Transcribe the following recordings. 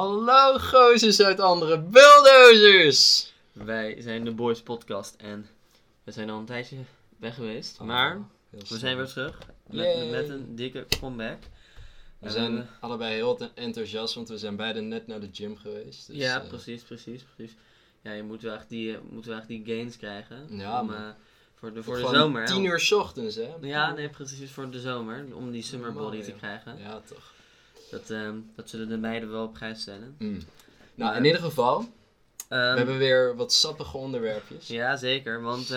Hallo gozers uit andere bulldozers! Wij zijn de Boys Podcast en we zijn al een tijdje weg geweest, maar we zijn weer terug met een dikke comeback. We zijn allebei heel enthousiast, want we zijn beide net naar de gym geweest. Dus, ja, precies. Ja, je moet wel echt die gains krijgen. Ja, voor de zomer. 10:00 ochtends, hè? Ja, nee, precies voor de zomer, om die summer body te krijgen. Ja, toch. Dat zullen de meiden wel op prijs stellen. Mm. Nou, in ieder geval, we hebben weer wat sappige onderwerpjes. Ja, zeker, want...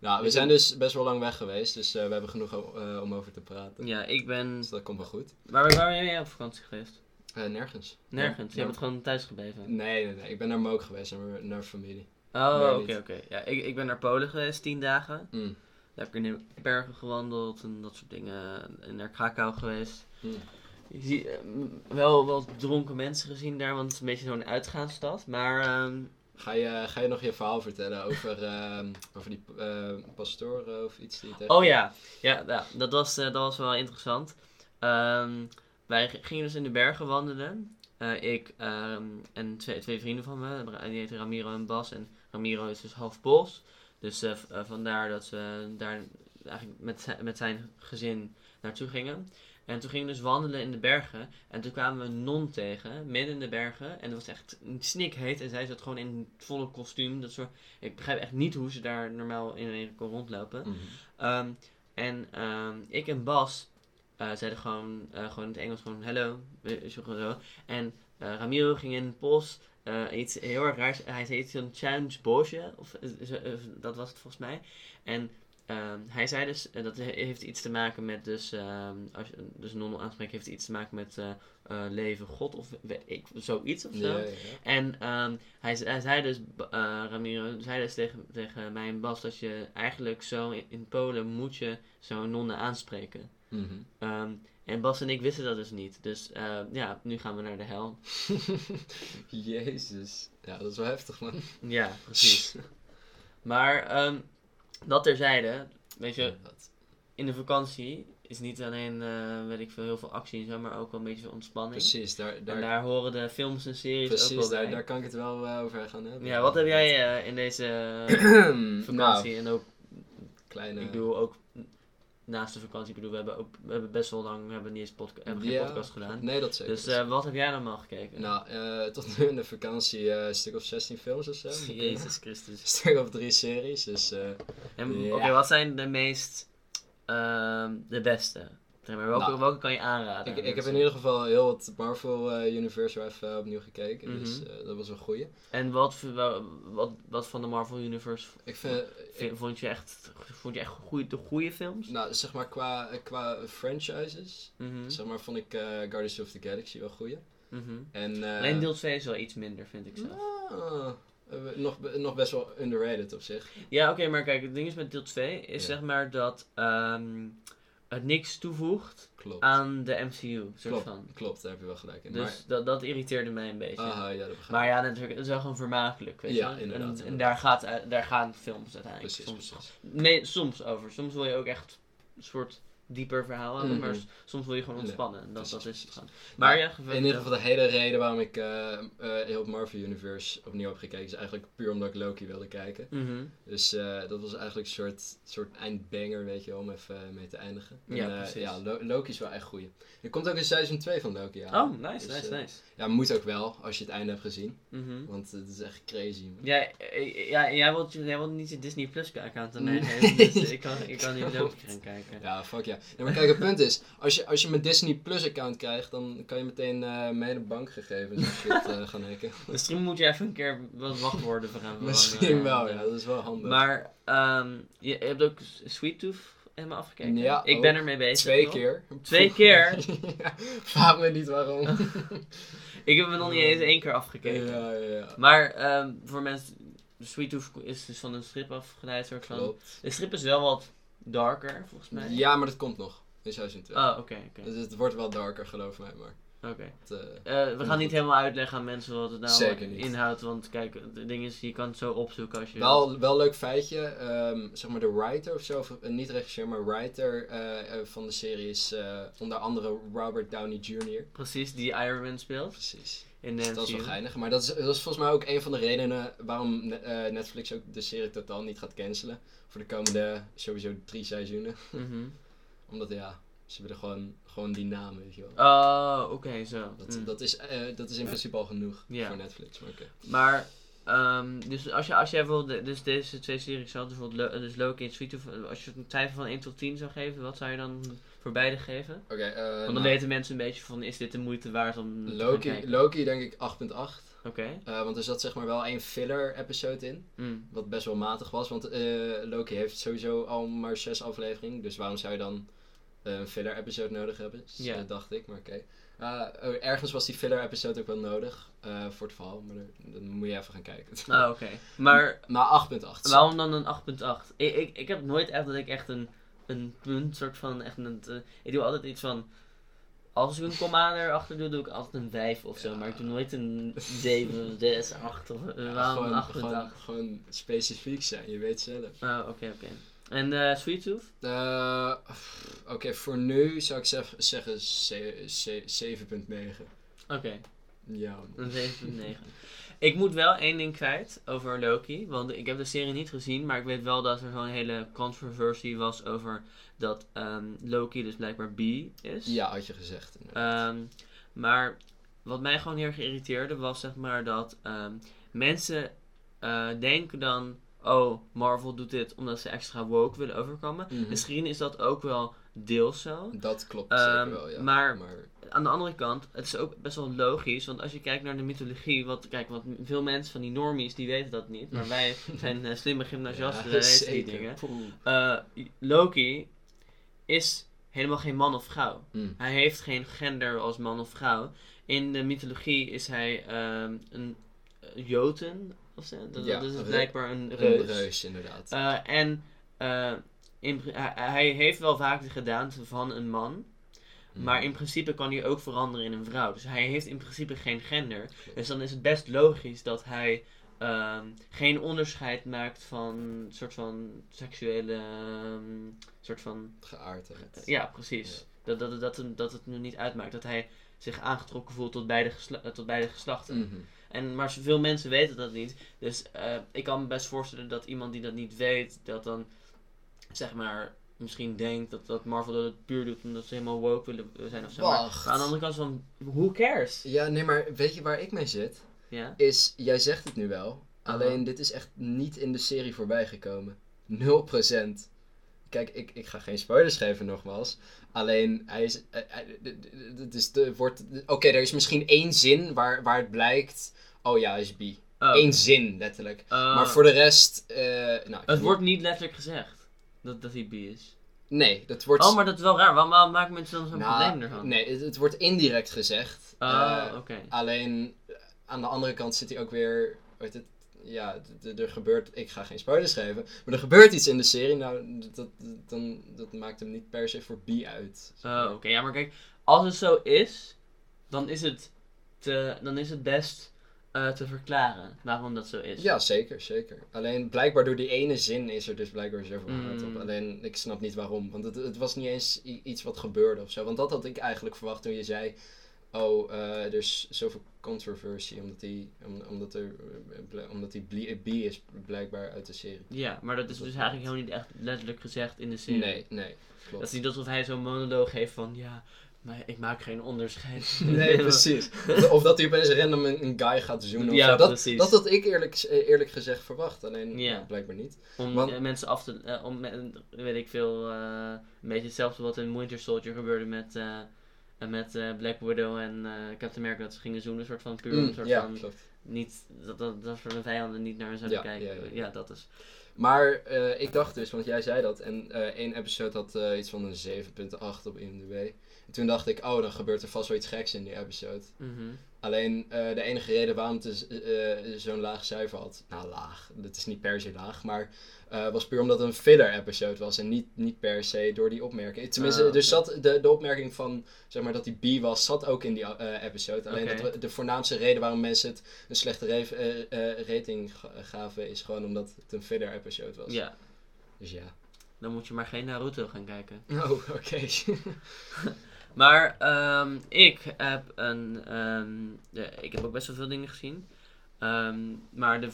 we zijn dus best wel lang weg geweest, dus we hebben genoeg om over te praten. Ja, ik ben... Dus dat komt wel goed. Waar ben jij op vakantie geweest? Nergens. Nergens? Je bent gewoon thuis gebleven? Nee. Ik ben naar Mook geweest, naar familie. Oh, oké. Ja, ik ben naar Polen geweest, 10 dagen. Mm. Daar heb ik in de bergen gewandeld en dat soort dingen. En naar Krakau geweest. Mm. Ik zie wel dronken mensen gezien daar, want het is een beetje zo'n uitgaansstad, maar... Ga je nog je verhaal vertellen over die pastoor of iets? Die het dat was wel interessant. Wij gingen dus in de bergen wandelen. Ik en twee vrienden van me, die heten Ramiro en Bas. En Ramiro is dus half Pools. Dus vandaar dat we daar eigenlijk met zijn gezin naartoe gingen. En toen gingen we dus wandelen in de bergen. En toen kwamen we een non tegen, midden in de bergen. En het was echt snikheet. En zij zat gewoon in volle kostuum. Dat soort... Ik begrijp echt niet hoe ze daar normaal in kon rondlopen. Mm-hmm. Ik en Bas zeiden gewoon in het Engels gewoon hello. En Ramiro ging in het Pools iets heel erg raars. Hij zei iets van challenge bosje. Of dat was het volgens mij. En... hij zei dus, dat heeft iets te maken met als je dus non aanspreekt, heeft iets te maken met leven God of zoiets of zo. Yeah. En hij zei dus, Ramiro zei dus tegen mij en Bas, dat je eigenlijk zo in Polen moet je zo'n non aanspreken. Mm-hmm. En Bas en ik wisten dat dus niet. Dus nu gaan we naar de hel. Jezus. Ja, dat is wel heftig, man. Ja, precies. Maar... dat terzijde, weet je, in de vakantie is niet alleen, heel veel actie en zo, maar ook wel een beetje ontspanning. Precies, daar horen de films en series ook wel bij. Precies, daar kan ik het wel over gaan hebben. Ja, wat heb jij in deze vakantie en ook, kleine... ik bedoel, ook naast de vakantie, we hebben best wel lang, we hebben geen podcast gedaan. Nee, dat zeker. Dus wat heb jij dan al gekeken? Nou, tot nu in de vakantie een stuk of 16 films of zo. Jezus Christus. Een stuk of 3 series, dus... Oké, wat zijn de meest... de beste? Welke kan je aanraden? Ik heb in ieder geval heel wat Marvel Universe even opnieuw gekeken, mm-hmm. Dus dat was een goeie. En wat van de Marvel Universe vond je echt de goede films? Nou, zeg maar qua franchises, mm-hmm. Zeg maar vond ik Guardians of the Galaxy wel goeie. Mm-hmm. Alleen deel 2 is wel iets minder, vind ik zelf. Ja. Nog best wel underrated op zich. Ja, oké, maar kijk, het ding is met deel 2 is zeg maar dat... het niks toevoegt aan de MCU. Klopt, daar heb je wel gelijk in. Dus maar... dat irriteerde mij een beetje. Aha, ja, maar ja, natuurlijk, het is wel gewoon vermakelijk. Weet je? Inderdaad. En daar gaan films uiteindelijk. Precies. Nee, soms over. Soms wil je ook echt een soort dieper verhaal hebben, mm-hmm. Maar soms wil je gewoon ontspannen. Nee, dat is het gewoon. Maar ja, in ieder geval de hele reden waarom ik heel het Marvel Universe opnieuw heb gekeken, is eigenlijk puur omdat ik Loki wilde kijken. Mm-hmm. Dus dat was eigenlijk een soort eindbanger, weet je, om even mee te eindigen. En, ja, precies. Loki is wel echt goeie. Er komt ook in seizoen 2 van Loki aan. Oh, nice, dus, nice. Ja, moet ook wel, als je het einde hebt gezien. Mm-hmm. Want het is echt crazy. Man. Ja, jij wilt niet je Disney Plus account aan mij geven, dus ik kan niet Loki gaan kijken. Ja, fuck ja. Nee, maar kijk, het punt is, als je mijn Disney Plus account krijgt, dan kan je meteen mijn bankgegevens of shit gaan hacken. Misschien moet je even een keer wat wachtwoorden voor gaan veranderen. Misschien wel, ja, dat is wel handig. Maar je hebt ook Sweet Tooth helemaal afgekeken. Ja, ik ben ermee bezig. 2 keer. 2 keer? Ja, vraag me niet waarom. Ik heb het nog niet eens 1 keer afgekeken. Ja. Maar voor mensen, Sweet Tooth is dus van een strip afgeleid. De strip is wel wat... darker, volgens mij. Ja, maar dat komt nog in seizoen 2. Oh, oké. Dus het wordt wel darker, geloof mij maar. Oké. We gaan niet helemaal uitleggen aan mensen wat het nou inhoudt, want kijk, het ding is, je kan het zo opzoeken als je wel leuk feitje, zeg maar de writer ofzo, of niet regisseur, maar writer van de serie is onder andere Robert Downey Jr. Precies, die Iron Man speelt. Precies. Dus dat is wel geinig, maar dat is volgens mij ook een van de redenen waarom Netflix ook de serie totaal niet gaat cancelen. Voor de komende sowieso 3 seizoenen. Mm-hmm. Omdat ja, ze willen gewoon die naam, weet je wel. Oh, oké, zo. Dat is in principe al genoeg voor Netflix. Maar, dus als je bijvoorbeeld dus deze 2 series had, bijvoorbeeld dus Loki en Sweet Tooth, als je een cijfer van 1 tot 10 zou geven, wat zou je dan voor beide geven? Want dan weten mensen een beetje van, is dit de moeite waard om Loki denk ik 8.8. Okay. Want er zat zeg maar wel 1 filler episode in, wat best wel matig was, want Loki heeft sowieso al maar 6 afleveringen, dus waarom zou je dan een filler episode nodig hebben? Dat dacht ik, maar oké. Ergens was die filler episode ook wel nodig voor het verhaal, maar dan moet je even gaan kijken. Ah, oké. Maar 8.8. Waarom dan een 8.8? Ik heb nooit echt dat ik echt een punt, soort van, echt een... ik doe altijd iets van... Als ik een komma erachter doe ik altijd een 5 of zo, maar ik doe nooit een D, 8 of waarom een 8.8? Gewoon specifiek zijn, je weet zelf. Ah, oké. En Sweet Tooth? Oké, voor nu zou ik zeggen 7.9. Oké. Ja. Een 7.9. Ik moet wel 1 ding kwijt over Loki, want ik heb de serie niet gezien, maar ik weet wel dat er gewoon een hele controversie was over dat Loki dus blijkbaar B is. Ja, had je gezegd. Maar wat mij gewoon heel erg irriteerde was zeg maar dat mensen denken dan... Oh, Marvel doet dit omdat ze extra woke willen overkomen. Mm-hmm. Misschien is dat ook wel deels zo. Dat klopt zeker wel, ja. Maar aan de andere kant, het is ook best wel logisch. Want als je kijkt naar de mythologie... Want veel mensen van die normies, die weten dat niet. Maar wij zijn slimme gymnasiasten, ja, weten die dingen. Loki is helemaal geen man of vrouw. Mm. Hij heeft geen gender als man of vrouw. In de mythologie is hij een Jotun... Dat is blijkbaar een reus. Een reus, inderdaad. Hij heeft wel vaak de gedaante van een man. Mm. Maar in principe kan hij ook veranderen in een vrouw. Dus hij heeft in principe geen gender. Dus dan is het best logisch dat hij geen onderscheid maakt van soort van seksuele... soort van... Geaardheid. Ja, precies. Ja. Dat het nu niet uitmaakt. Dat hij zich aangetrokken voelt tot beide geslachten. Mm-hmm. Maar veel mensen weten dat niet. Dus ik kan me best voorstellen dat iemand die dat niet weet... dat dan, zeg maar, misschien denkt dat Marvel dat het puur doet... omdat ze helemaal woke willen zijn of zo. Maar aan de andere kant van, who cares? Ja, nee, maar weet je waar ik mee zit? Ja? Is, jij zegt het nu wel... alleen dit is echt niet in de serie voorbij gekomen. 0%. Kijk, ik ga geen spoilers geven nogmaals. Alleen, er is misschien 1 zin waar het blijkt... Oh ja, hij is bi. Oh. 1 zin, letterlijk. Maar voor de rest... het wordt niet letterlijk gezegd dat hij bi is. Nee, dat wordt... Oh, maar dat is wel raar. Waarom maken mensen dan zo'n probleem ervan? Nee, het wordt indirect gezegd. Oké. Alleen, aan de andere kant zit hij ook weer... Weet het? Ja, er gebeurt... Ik ga geen spoilers geven. Maar er gebeurt iets in de serie. Nou, dat maakt hem niet per se voor B uit. Oké. Ja, maar kijk. Als het zo is... Dan is het best te verklaren waarom dat zo is. Ja, zeker. Alleen, blijkbaar door die ene zin is er dus blijkbaar zoveel hard op. Alleen, ik snap niet waarom. Want het was niet eens iets wat gebeurde of zo. Want dat had ik eigenlijk verwacht toen je zei... Oh, er is zoveel controversie omdat die B is blijkbaar uit de serie. Ja, maar dat is dus eigenlijk helemaal niet echt letterlijk gezegd in de serie. Nee, klopt. Dat is niet alsof hij zo'n monoloog heeft van, ja, maar ik maak geen onderscheid. Nee, precies. Of dat hij opeens random een guy gaat zoenen. Ja, precies. Dat had ik eerlijk gezegd verwacht, alleen blijkbaar niet. Om mensen af te... weet ik veel, een beetje hetzelfde wat in Winter Soldier gebeurde met Black Widow en Captain America, dat ze gingen zoenen, soort van puur niet dat we de vijanden niet naar hun zouden kijken. Ja, dat is. Maar ik dacht dus, want jij zei dat, en 1 episode had iets van een 7.8 op IMDb. En toen dacht ik, oh, dan gebeurt er vast wel iets geks in die episode. Mm-hmm. Alleen de enige reden waarom het dus, zo'n laag cijfer had... Nou, laag. Het is niet per se laag, maar... was puur omdat het een filler-episode was en niet per se door die opmerking. Tenminste, dus zat de opmerking van, zeg maar, dat die B was, zat ook in die episode. Alleen dat de voornaamste reden waarom mensen het een slechte rating gaven, is gewoon omdat het een filler-episode was. Ja. Dus ja. Dan moet je maar geen Naruto gaan kijken. Oh, oké. Maar ik heb ook best wel veel dingen gezien. Maar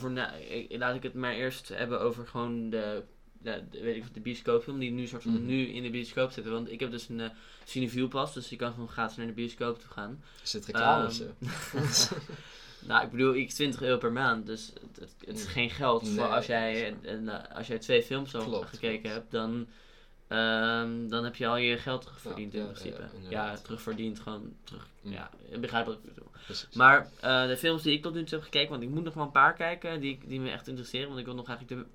laat ik het maar eerst hebben over gewoon de bioscoopfilm die nu soort van nu in de bioscoop zitten. Want ik heb dus een Cineviewpas, dus je kan gewoon gratis naar de bioscoop toe gaan. Is het reclame of zo? Nou, ik bedoel, €20 per maand, dus het is geen geld. Voor als jij 2 films gekeken hebt, dan heb je al je geld terugverdiend in principe. Ja, terugverdiend, gewoon terug. Mm. Ja, begrijp wat ik bedoel. Precies. Maar de films die ik tot nu toe heb gekeken, want ik moet nog wel een paar kijken die me echt interesseren, want ik wil nog eigenlijk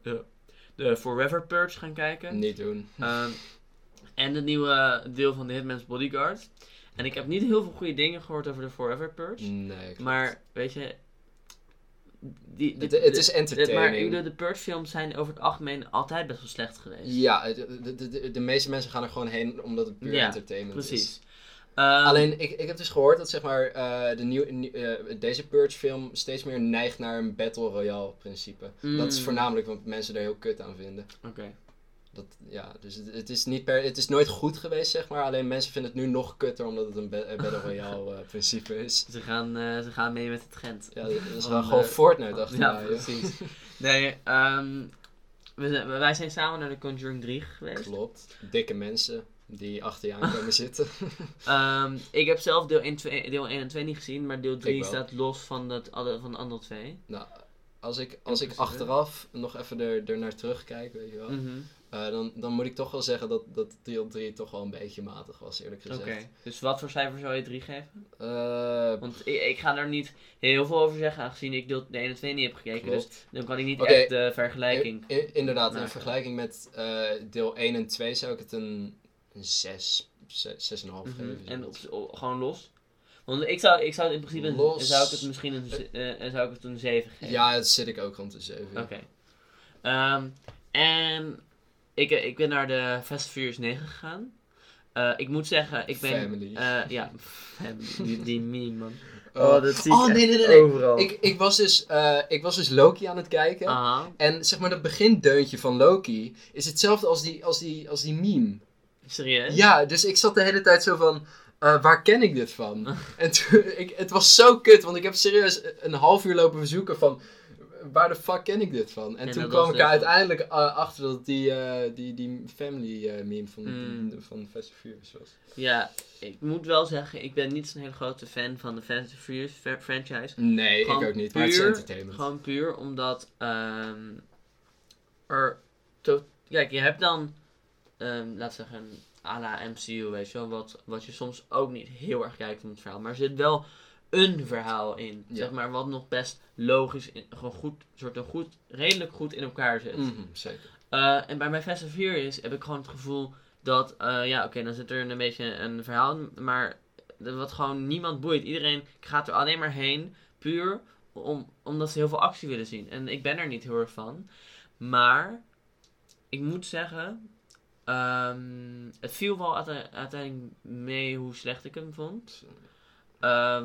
de Forever Purge gaan kijken. Niet doen. En het nieuwe deel van The Hitman's Bodyguard. En ik heb niet heel veel goede dingen gehoord over de Forever Purge. Nee, maar weet je... Het is entertaining. Maar de Purge-films zijn over het algemeen altijd best wel slecht geweest. Ja, de meeste mensen gaan er gewoon heen omdat het puur entertainment is. Precies. Alleen, ik heb dus gehoord dat, zeg maar, deze Purge-film steeds meer neigt naar een Battle Royale-principe. Mm. Dat is voornamelijk wat mensen er heel kut aan vinden. Oké. Dus het is nooit goed geweest, zeg maar. Alleen mensen vinden het nu nog kutter omdat het een Battle Royale principe is. Ze gaan mee met de trend. Ja, dat is gewoon Fortnite achter mij. Ja, precies. Nee, wij zijn samen naar de Conjuring 3 geweest. Klopt. Dikke mensen die achter je aan komen zitten. Ik heb zelf deel 1 en 2 niet gezien, maar deel 3 staat los van de andere 2. Nou, als ik achteraf nog even er naar terugkijk, weet je wel... Mm-hmm. Dan moet ik toch wel zeggen dat deel 3 toch wel een beetje matig was, eerlijk gezegd. Oké. Dus wat voor cijfer zou je 3 geven? Want ik ga daar niet heel veel over zeggen, aangezien ik deel 1 en 2 niet heb gekeken. Klopt. Dus dan kan ik niet echt de vergelijking inderdaad, maken. In vergelijking met deel 1 en 2 zou ik het een 6,5 geven. En gewoon los? Want ik zou het in principe... Los. Zou ik het misschien een 7 geven? Ja, dat zit ik ook rond de 7. Oké. En... Ik ben naar de Fast and Furious 9 gegaan. Ik moet zeggen, ik ben... Family. Die meme, man. Oh, dat zie ik nee. Overal. Ik was dus Loki aan het kijken. Aha. En zeg maar, dat begindeuntje van Loki is hetzelfde als die meme. Serieus? Ja, dus ik zat de hele tijd zo van... waar ken ik dit van? En toen, het was zo kut, want ik heb serieus een half uur lopen verzoeken van... Waar de fuck ken ik dit van? En toen kwam ik er uiteindelijk achter dat die family meme van Fast and Furious was. Ja, ik moet wel zeggen, ik ben niet zo'n hele grote fan van de Fast and Furious franchise. Nee, gewoon ik ook niet, maar het is entertainment. Gewoon puur omdat kijk, je hebt dan, laten we zeggen, à la MCU, weet je wel, wat je soms ook niet heel erg kijkt in het verhaal. Maar er zit wel... een verhaal in, zeg maar, wat nog best logisch, gewoon goed, redelijk goed in elkaar zit. Mm-hmm, zeker. En bij mijn Fast and Furious heb ik gewoon het gevoel dat, dan zit er een beetje een verhaal, maar wat gewoon niemand boeit. Iedereen gaat er alleen maar heen, puur omdat ze heel veel actie willen zien. En ik ben er niet heel erg van. Maar, ik moet zeggen, het viel wel uiteindelijk mee hoe slecht ik hem vond.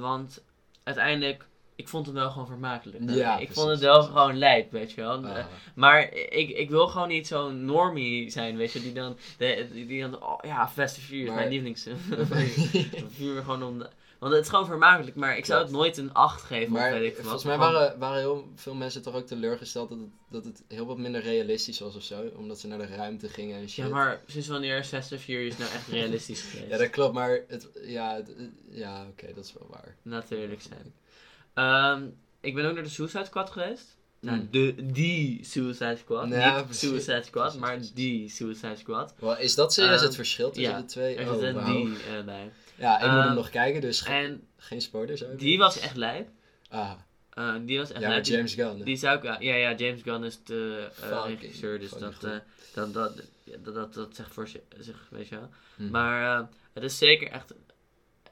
Want uiteindelijk, ik vond het wel gewoon vermakelijk. Ja, ik vond het wel gewoon lijp, weet je wel. Maar ik wil gewoon niet zo'n normie zijn, weet je, die dan Fast and Furious, mijn lievelings. Vuur gewoon want het is gewoon vermakelijk, maar ik zou het nooit een 8 geven. Maar of weet ik volgens mij waren heel veel mensen toch ook teleurgesteld dat het heel wat minder realistisch was of zo. Omdat ze naar de ruimte gingen en shit. Ja, maar sinds wanneer is Fast and Furious nou echt realistisch geweest? Ja, dat klopt, maar dat is wel waar. Natuurlijk zijn. Ik ben ook naar de Suicide Squad geweest. Nou, die Suicide Squad. Ja, niet precies. Suicide Squad, maar die Suicide Squad. Well, is dat serieus het verschil tussen de twee? Er zit een die bij. Ja, ik moet hem nog kijken, dus geen spoilers. Die was echt lijp. Die was echt lijp. Ja, James Gunn. Die zou ik... Ja, James Gunn is de regisseur, dus dat zegt voor zich, weet je wel. Hmm. Maar Het is zeker echt...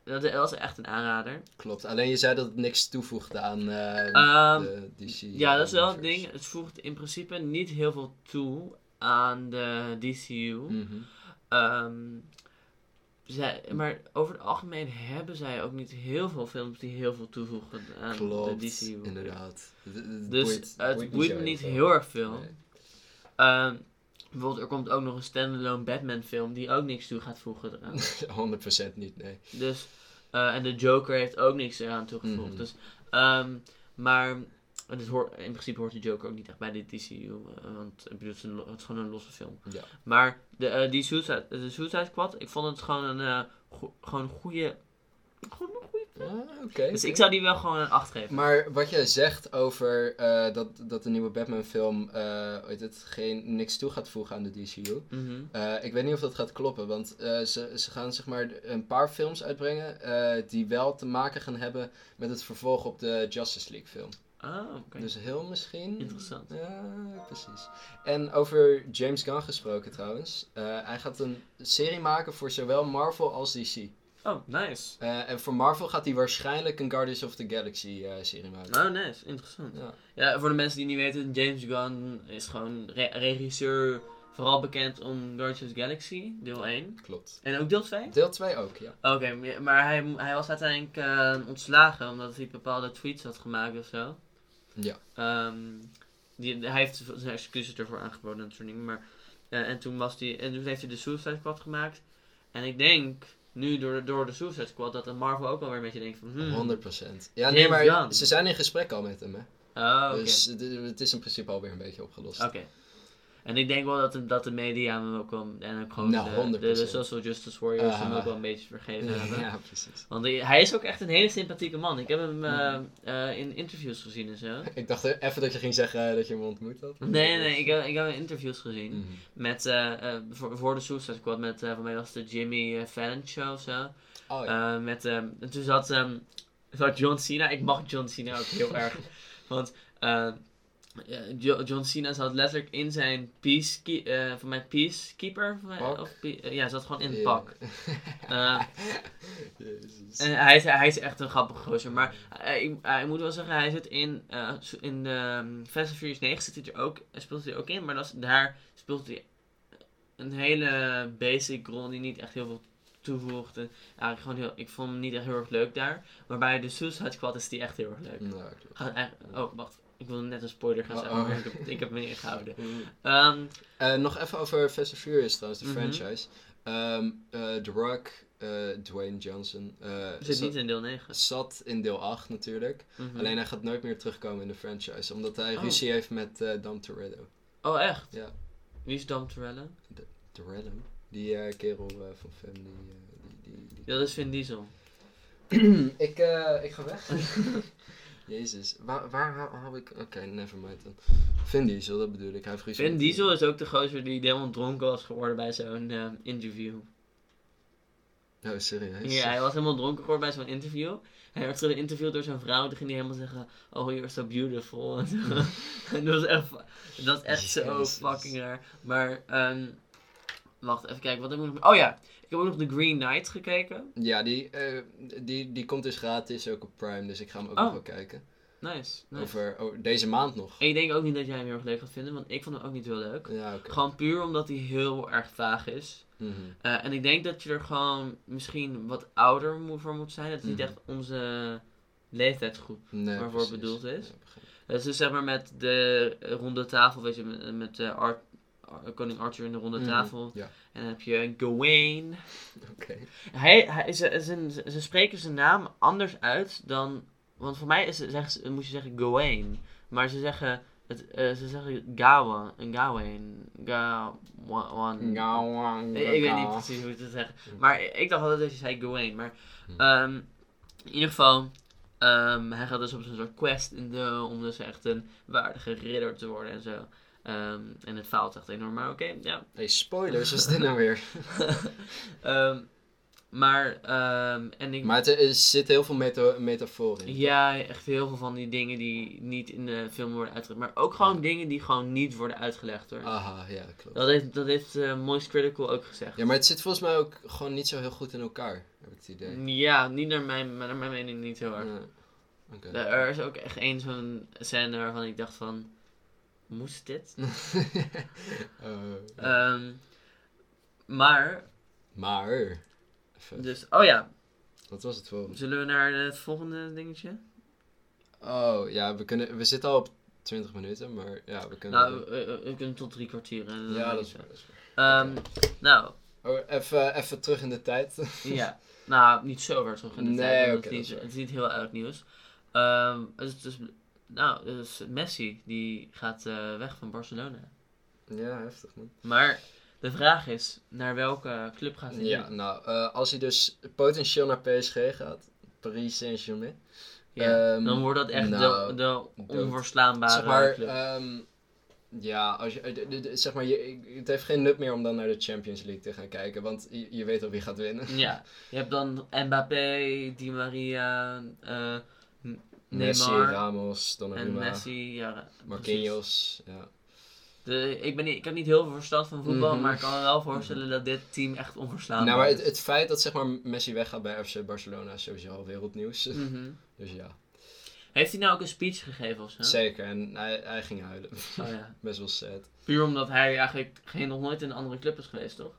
Dat was echt een aanrader. Klopt, alleen je zei dat het niks toevoegde aan de DC. Ja, dat is wel het ding. Het voegt in principe niet heel veel toe aan de DCU. Mm-hmm. Maar over het algemeen hebben zij ook niet heel veel films die heel veel toevoegen aan de DCU. Inderdaad. Dus het boeit me niet heel erg veel. Nee. Bijvoorbeeld, er komt ook nog een standalone Batman film die ook niks toe gaat voegen eraan. 100% niet, nee. Dus, en de Joker heeft ook niks eraan toegevoegd. Mm-hmm. Dus, maar dus in principe hoort de Joker ook niet echt bij de DCU. Want ik bedoel, het is gewoon een losse film. Ja. Maar de Suicide Squad, ik vond het gewoon een goede... Okay, dus okay. Ik zou die wel gewoon een 8 geven. Maar wat jij zegt over dat de nieuwe Batman film niks toe gaat voegen aan de DCU. Mm-hmm. Ik weet niet of dat gaat kloppen. Want ze gaan zeg maar een paar films uitbrengen die wel te maken gaan hebben met het vervolg op de Justice League film. Ah, okay. Dus heel misschien... Interessant. Ja, precies. En over James Gunn gesproken trouwens. Hij gaat een serie maken voor zowel Marvel als DC. Oh, nice. En voor Marvel gaat hij waarschijnlijk een Guardians of the Galaxy serie maken. Oh, nice. Interessant. Ja. Ja, voor de mensen die niet weten, James Gunn is gewoon regisseur, vooral bekend om Guardians of the Galaxy, deel 1. Klopt. En ook deel 2? Deel 2 ook, ja. Oké, maar hij was uiteindelijk ontslagen omdat hij bepaalde tweets had gemaakt of zo. Ja. Hij heeft zijn excuses ervoor aangeboden natuurlijk, maar... En toen heeft hij de Suicide Squad gemaakt. En ik denk... Nu door de Suicide Squad, dat Marvel ook alweer een beetje denkt van... 100%. Ja, nee, maar Jan. Ze zijn in gesprek al met hem, hè. Oh, okay. Dus het is in principe alweer een beetje opgelost. Oké. Okay. En ik denk wel dat de media hem ook wel... En ook gewoon de Social Justice Warriors hem ook wel een beetje vergeven hebben. Ja, precies. Want hij is ook echt een hele sympathieke man. Ik heb hem in interviews gezien en zo. Ik dacht even dat je ging zeggen dat je hem ontmoet had. Nee, ik heb hem in interviews gezien. Mm-hmm. Met, voor de Suicide Squad, met voor mij was de Jimmy Fallon Show of zo. Oh, ja. En toen zat John Cena. Ik mag John Cena ook heel erg. Want... John Cena zat letterlijk in zijn peacekeeper. Zat gewoon in het pak. En hij is echt een grappige gozer. Maar ik moet wel zeggen, hij zit in Fast & Furious 9 zit hij er ook, speelt hij ook in. Maar daar speelt hij een hele basic rol die niet echt heel veel toevoegt. Ik vond hem niet echt heel erg leuk daar. Maar bij de Suicide Squad is die echt heel erg leuk. Wacht. Ik wil net een spoiler gaan zeggen, maar ik heb me ingehouden. Nog even over Fast & Furious trouwens, de franchise. The Rock, Dwayne Johnson. Zat niet in deel 9. Zat in deel 8 natuurlijk. Mm-hmm. Alleen hij gaat nooit meer terugkomen in de franchise. Omdat hij ruzie heeft met Dom Toretto. Oh, echt? Ja. Wie is Dom Toretto? Toretto? Die kerel van Family. Dat is Vin Diesel. Ik ga weg. Jezus, waar hou ik... Oké, nevermind dan. Vin Diesel, dat bedoel ik. Vin Diesel is ook de gozer die helemaal dronken was geworden bij zo'n interview. Oh, serieus? Ja, hij was helemaal dronken geworden bij zo'n interview. Hij werd geïnterviewd door zijn vrouw. Toen ging hij helemaal zeggen... Oh, you're so beautiful. En dat was echt zo fucking raar. Maar... Wacht, even kijken. Wat heb ik nog... Oh ja, ik heb ook nog The Green Knight gekeken. Ja, die komt dus gratis ook op Prime. Dus ik ga hem ook nog wel kijken. Nice. Over deze maand nog. En ik denk ook niet dat jij hem heel erg leuk gaat vinden. Want ik vond hem ook niet heel leuk. Ja, okay. Gewoon puur omdat hij heel erg vaag is. Mm-hmm. En ik denk dat je er gewoon misschien wat ouder voor moet zijn. Dat is niet echt onze leeftijdsgroep waarvoor het bedoeld is. Ja, dus zeg maar met de ronde tafel, weet je, met de art... Koning Arthur in de ronde tafel. Ja. En dan heb je Gawain. Okay. Ze spreken zijn naam anders uit dan... Want voor mij moet je zeggen Gawain. Maar ze zeggen... ze zeggen Gawain. Ik weet niet precies hoe het zeggen. Maar ik dacht altijd dat je zei Gawain. Maar in ieder geval... hij gaat dus op zo'n soort quest om dus echt een waardige ridder te worden en zo. En het faalt echt enorm, maar oké, ja. Hey, spoilers, wat is dit nou weer? Maar, zit heel veel metafoor in. Ja, echt heel veel van die dingen die niet in de film worden uitgelegd. Maar ook gewoon dingen die gewoon niet worden uitgelegd hoor. Aha, ja, klopt. Dat heeft Moist Critical ook gezegd. Ja, maar het zit volgens mij ook gewoon niet zo heel goed in elkaar, heb ik het idee. Ja, niet naar mijn mening niet heel erg. Oké. Er is ook echt één zo'n scène waarvan ik dacht van, moest dit? Maar... Dus, oh ja. Wat was het volgende? Zullen we naar het volgende dingetje? Oh, ja, we zitten al op 20 minuten, maar ja, we kunnen... Nou, we kunnen tot 3 kwartier. Ja, dat is waar. Nou... Oh, even terug in de tijd. Ja, nou, niet zo ver terug in de tijd. Nee, het is niet heel oud nieuws. Dus Messi, die gaat weg van Barcelona. Ja, heftig man. Maar... De vraag is, naar welke club gaat hij? Ja, als hij dus potentieel naar PSG gaat, Paris Saint-Germain. Ja, dan wordt dat echt de onverslaanbare club. Het heeft geen nut meer om dan naar de Champions League te gaan kijken, want je weet al wie gaat winnen. Ja, je hebt dan Mbappé, Di Maria, Messi, Neymar, Ramos, Donnarumma, en Messi, ja, Marquinhos, ja. Ik heb niet heel veel verstand van voetbal, maar ik kan me wel voorstellen dat dit team echt onverslaanbaar is. Maar het feit dat zeg maar, Messi weggaat bij FC Barcelona is sowieso al wereldnieuws. Dus ja. Heeft hij nou ook een speech gegeven of zo? Zeker, en hij ging huilen. Oh, ja. Best wel sad. Puur omdat hij eigenlijk nog nooit in een andere club is geweest, toch?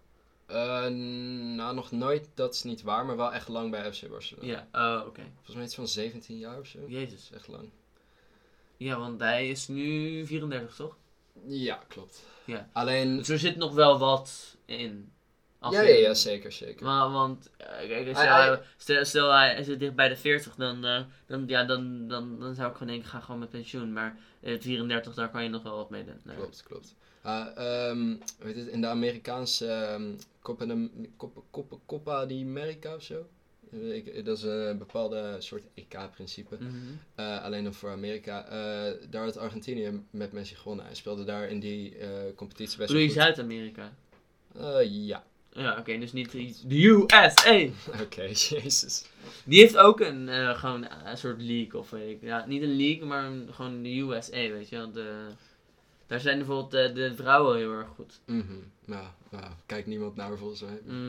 Nog nooit, dat is niet waar, maar wel echt lang bij FC Barcelona. Ja, oké. Volgens mij iets van 17 jaar of zo. Jezus. Echt lang. Ja, want hij is nu 34, toch? Ja, klopt. Ja. Alleen... Dus er zit nog wel wat in. Ja, zeker. Maar, want kijk, stel hij zit dicht bij de 40, dan zou ik gewoon denken, ga gewoon met pensioen. Maar 34, daar kan je nog wel wat mee doen. Nee. Klopt. Weet je, in de Amerikaanse Copa de America of zo? Dat is een bepaalde soort EK-principe. Alleen dan voor Amerika. Daar had Argentinië met Messi gewonnen. Hij speelde daar in die competitie best wel goed. Zuid-Amerika? Ja. Ja, oké, dus niet de USA! Oké, jezus. Die heeft ook een gewoon een soort league of weet ik. Ja, niet een league, maar gewoon de USA, weet je wel. Daar zijn bijvoorbeeld de vrouwen heel erg goed. Nou, kijkt niemand naar volgens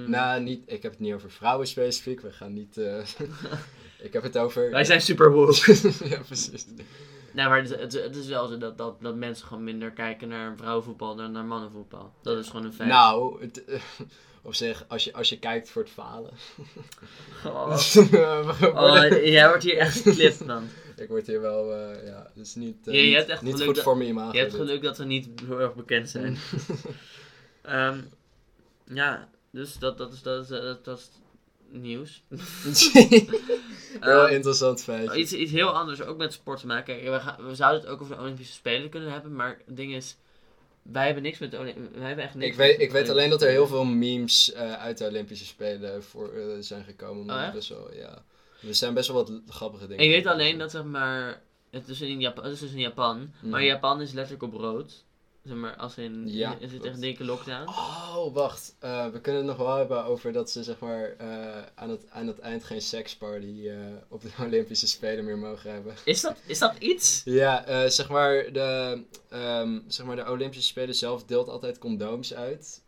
mij. Ik heb het niet over vrouwen specifiek. We gaan niet... ik heb het over... Wij zijn super woke. Ja, precies. Nou, maar het is wel zo dat mensen gewoon minder kijken naar vrouwenvoetbal dan naar mannenvoetbal. Dat is gewoon een feit. Nou, op zich, als je kijkt voor het falen. Jij wordt hier echt geklipt, man. Ik word hier wel, dus niet goed voor mijn imago. Je hebt geluk dat we niet heel erg bekend zijn. Dus dat is nieuws. Heel interessant feit. Iets heel anders, ook met sport te maken. Kijk, we zouden het ook over de Olympische Spelen kunnen hebben, maar het ding is... Wij hebben niks met Ik weet alleen dat er heel veel memes uit de Olympische Spelen zijn gekomen. Er zijn best wel wat grappige dingen. En ik weet alleen dat zeg maar, het is in Japan, maar Japan is letterlijk op rood. Zeg maar, als is het echt een dikke lockdown. Oh, wacht. We kunnen het nog wel hebben over dat ze zeg maar aan het eind geen seksparty op de Olympische Spelen meer mogen hebben. Is dat iets? Ja, de Olympische Spelen zelf deelt altijd condooms uit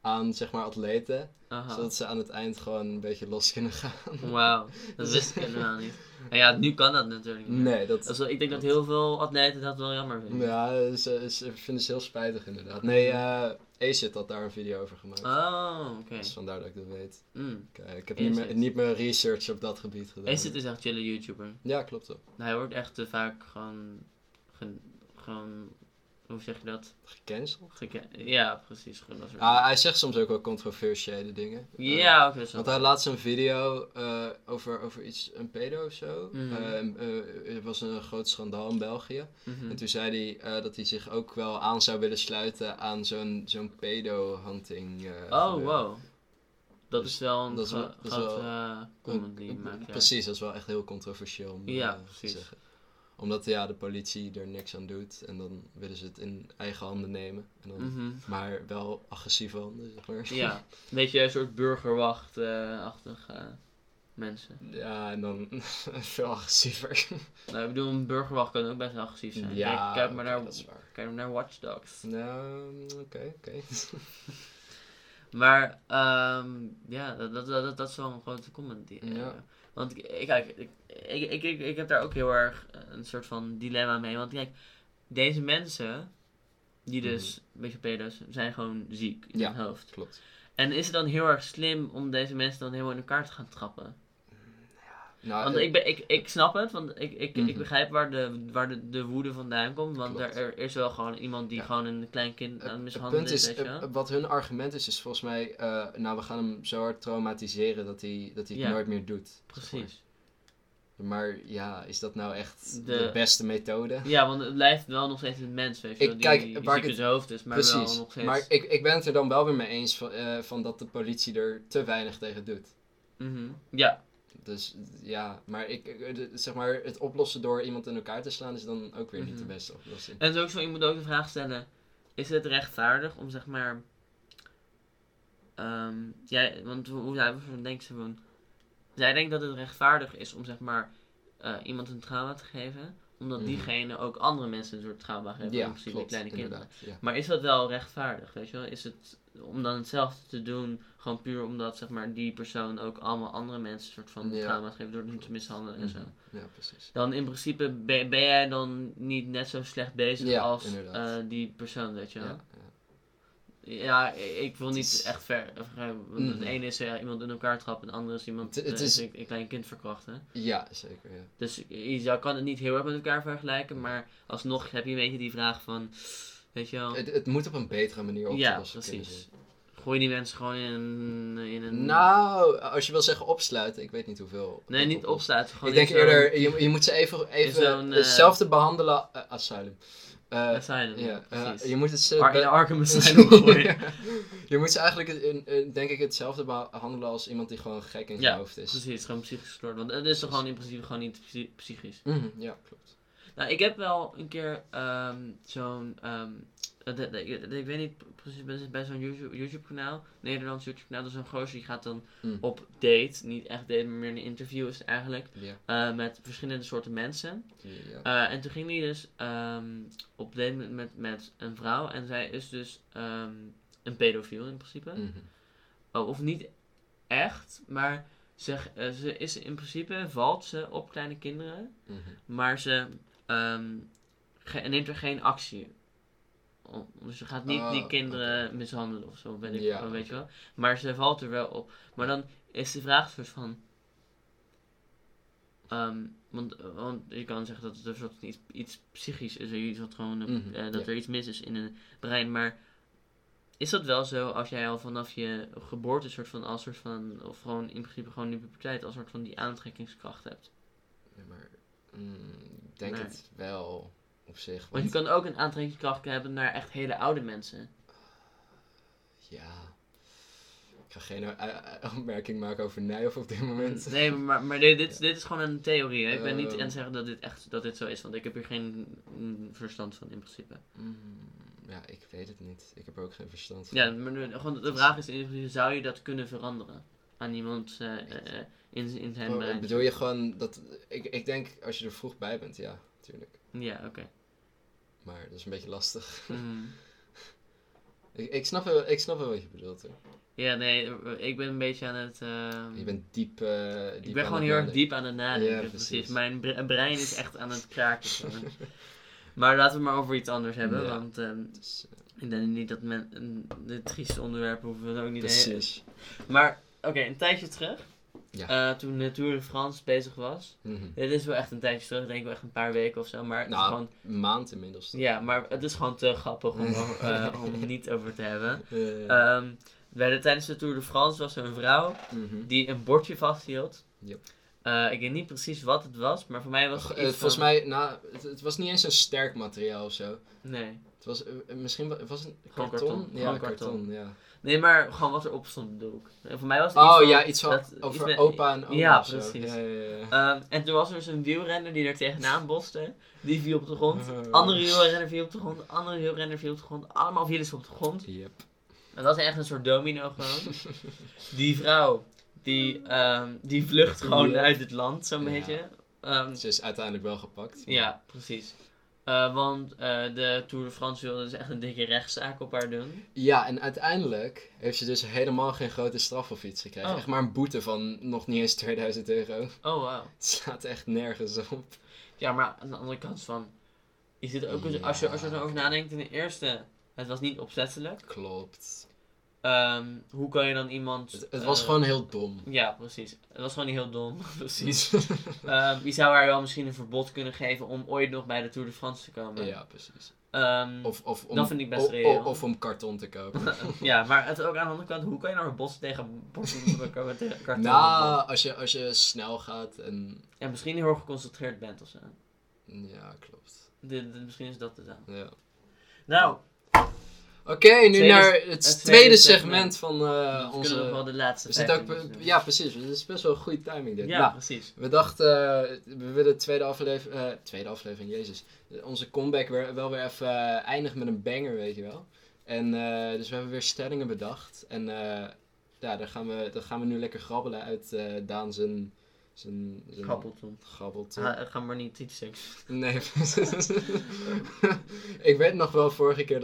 aan zeg maar atleten. Aha. Zodat ze aan het eind gewoon een beetje los kunnen gaan. Wauw, dat wist ik helemaal niet. En ja, nu kan dat natuurlijk niet. Nee, ik denk dat heel veel atleten dat wel jammer vinden. Ja, ze vinden ze heel spijtig inderdaad. Nee, Acid had daar een video over gemaakt. Oh, oké. Dus vandaar dat ik dat weet. Okay, ik heb niet meer research op dat gebied gedaan. Acid is echt chille YouTuber. Ja, klopt wel. Nou, hij wordt echt te vaak gewoon hoe zeg je dat? Gecanceld? Ja, precies. Hij zegt soms ook wel controversiële dingen. Ja, oké. Want hij laatst een video over iets, een pedo of zo. Er was een groot schandaal in België. En toen zei hij dat hij zich ook wel aan zou willen sluiten aan zo'n pedo-hunting. Wow. Dat is wel een groot comment die je maakt. Precies, dat is wel echt heel controversieel om te zeggen. Omdat de politie er niks aan doet. En dan willen ze het in eigen handen nemen. En dan, maar wel agressieve handen, zeg maar. Ja, een beetje een soort burgerwachtachtig mensen. Ja, en dan veel agressiever. Nou, ik bedoel, een burgerwacht kan ook best agressief zijn. Ja, kijk maar naar Watch Dogs. Nou, oké. Maar, dat is wel een grote comment. Want ik heb daar ook heel erg een soort van dilemma mee. Want kijk, deze mensen, die dus een beetje pedo's, zijn gewoon ziek in hun hoofd. Klopt. En is het dan heel erg slim om deze mensen dan helemaal in elkaar te gaan trappen? Ja. Nou, want ik snap het, want ik begrijp waar de woede vandaan komt. Want er is wel gewoon iemand die gewoon een klein kind aan mishandelen is. Wat hun argument is volgens mij, we gaan hem zo hard traumatiseren dat hij het nooit meer doet. Precies. Maar ja, is dat nou echt de beste methode? Ja, want het blijft wel nog steeds een mens, weet je wel, die ziek in zijn hoofd is, maar precies, wel nog steeds... Maar ik ben het er dan wel weer mee eens van dat de politie er te weinig tegen doet. Ja. Dus ja, maar het oplossen door iemand in elkaar te slaan is dan ook weer niet de beste oplossing. En het is ook zo, je moet ook de vraag stellen, is het rechtvaardig om zeg maar... want hoe denkt ze van... Zij denkt dat het rechtvaardig is om zeg maar iemand een trauma te geven. Omdat diegene ook andere mensen een soort trauma geven. Ja, klopt, die kleine kinderen. Ja. Maar is dat wel rechtvaardig, weet je wel? Is het om dan hetzelfde te doen, gewoon puur omdat zeg maar die persoon ook allemaal andere mensen een soort van trauma geeft door hem te mishandelen en zo. Ja, precies. Dan in principe ben jij dan niet net zo slecht bezig als die persoon, weet je wel? Ja, ik wil niet echt ver. Het ene is iemand in elkaar trappen, en het andere is iemand een klein kind verkrachten. Ja, zeker. Ja. Dus je kan het niet heel erg met elkaar vergelijken, maar alsnog heb je een beetje die vraag van, weet je wel... Het moet op een betere manier op te lossen. Ja, precies. Gooi die mensen gewoon in een... Nou, als je wil zeggen opsluiten, ik weet niet hoeveel... Nee, niet opsluiten. Gewoon ik denk eerder, je moet ze even hetzelfde behandelen... Asylum. Asylum, precies. Je moet het Arkham Asylum gooien. Je moet ze eigenlijk, denk ik, hetzelfde behandelen als iemand die gewoon gek in zijn hoofd is. Ja, precies. Gewoon psychisch gestoord. Want het is toch gewoon in principe gewoon niet psychisch. Ja, klopt. Nou, ik heb wel een keer zo'n... ik weet niet precies, bij zo'n YouTube-kanaal, Nederlands YouTube-kanaal, dat is een gozer die gaat dan op date, niet echt date, maar meer een interview is het eigenlijk, met verschillende soorten mensen. Yeah. En toen ging hij dus op date met een vrouw en zij is dus een pedofiel in principe. Of niet echt, maar ze is in principe, valt ze op kleine kinderen, maar ze neemt er geen actie. Dus ze gaat niet die kinderen mishandelen of zo, weet je wel. Maar ze valt er wel op. Maar dan is de vraag soort van... want je kan zeggen dat het een soort iets psychisch is. Iets wat gewoon, dat er iets mis is in een brein. Maar is dat wel zo als jij al vanaf je geboorte soort van of gewoon in principe gewoon de puberteit als soort van die aantrekkingskracht hebt? Ja, maar... ik denk het wel... Op zich, want je kan ook een aantrekkingskracht hebben naar echt hele oude mensen. Ja. Ik ga geen opmerking maken over Nijhoff op dit moment. Nee, maar dit is gewoon een theorie. Hè? Ik ben niet aan het zeggen dat dit zo is. Want ik heb hier geen verstand van in principe. Ja, ik weet het niet. Ik heb er ook geen verstand van. Ja, maar de vraag is in principe, zou je dat kunnen veranderen? Aan iemand in zijn brein. Bedoel je gewoon dat... Ik denk als je er vroeg bij bent, ja, natuurlijk. Ja, oké. Maar dat is een beetje lastig. Ik snap wel wat je bedoelt, hoor. Ja, nee, ik ben een beetje aan het... Je bent diep ik ben gewoon heel erg diep aan het nadenken, ja, precies. Mijn brein is echt aan het kraken. Maar laten we maar over iets anders hebben, want... ik denk niet dat dit trieste onderwerp hoeven we ook niet te hebben. Maar, oké, een tijdje terug... Ja. Toen de Tour de France bezig was. Dit is wel echt een tijdje terug, denk ik wel echt een paar weken of zo. Maar het is gewoon... een maand inmiddels. Dan. Ja, maar het is gewoon te grappig om niet over te hebben. Tijdens de Tour de France was er een vrouw die een bordje vasthield. Yep. Ik weet niet precies wat het was, maar voor mij was het... volgens mij, het was niet eens een sterk materiaal of zo. Nee. Het was misschien... was het karton? Ja, karton, ja. Nee, maar gewoon wat erop stond op de doek. En voor mij was het iets over opa en oma. Ja, precies. Ja. En toen was er dus een wielrenner die er tegenaan botste. Die viel op de grond. Andere wielrenner viel op de grond. Andere wielrenner viel op de grond. Allemaal vielen ze op de grond. Yep. En dat was echt een soort domino gewoon. Die vrouw... Die vlucht gewoon uit het land, zo'n beetje. Ze is uiteindelijk wel gepakt. Ja, precies. Want de Tour de France wilde dus echt een dikke rechtszaak op haar doen. Ja, en uiteindelijk heeft ze dus helemaal geen grote straf of iets gekregen. Oh. Echt maar een boete van nog niet eens €2000. Oh, wauw. Het slaat echt nergens op. Ja, maar aan de andere kant van... Is dit ook als je erover nadenkt, in de eerste... Het was niet opzettelijk. Klopt. Hoe kan je dan iemand... Het was gewoon heel dom. Ja, precies. Het was gewoon niet heel dom. Precies. Je zou haar wel misschien een verbod kunnen geven om ooit nog bij de Tour de France te komen. Ja, precies. Dat vind ik best reëel. Of om karton te kopen. Ja, maar het ook aan de andere kant, hoe kan je nou een bos tegen karton? Nou, als je snel gaat en... En misschien heel erg geconcentreerd bent of zo. Ja, klopt. Misschien is dat het dan. Ja. Nou... Oké, nu naar het tweede segment van onze... Kunnen we wel de laatste Ja, precies. Het is best wel een goede timing dit. Ja, nou, precies. We dachten, we willen de tweede aflevering, jezus. Onze comeback wel weer even eindigen met een banger, weet je wel. En dus we hebben weer stellingen bedacht. En daar gaan we nu lekker grabbelen uit Daan zijn Grabbelton. Ga maar niet iets seks. Nee. Ik weet nog wel vorige keer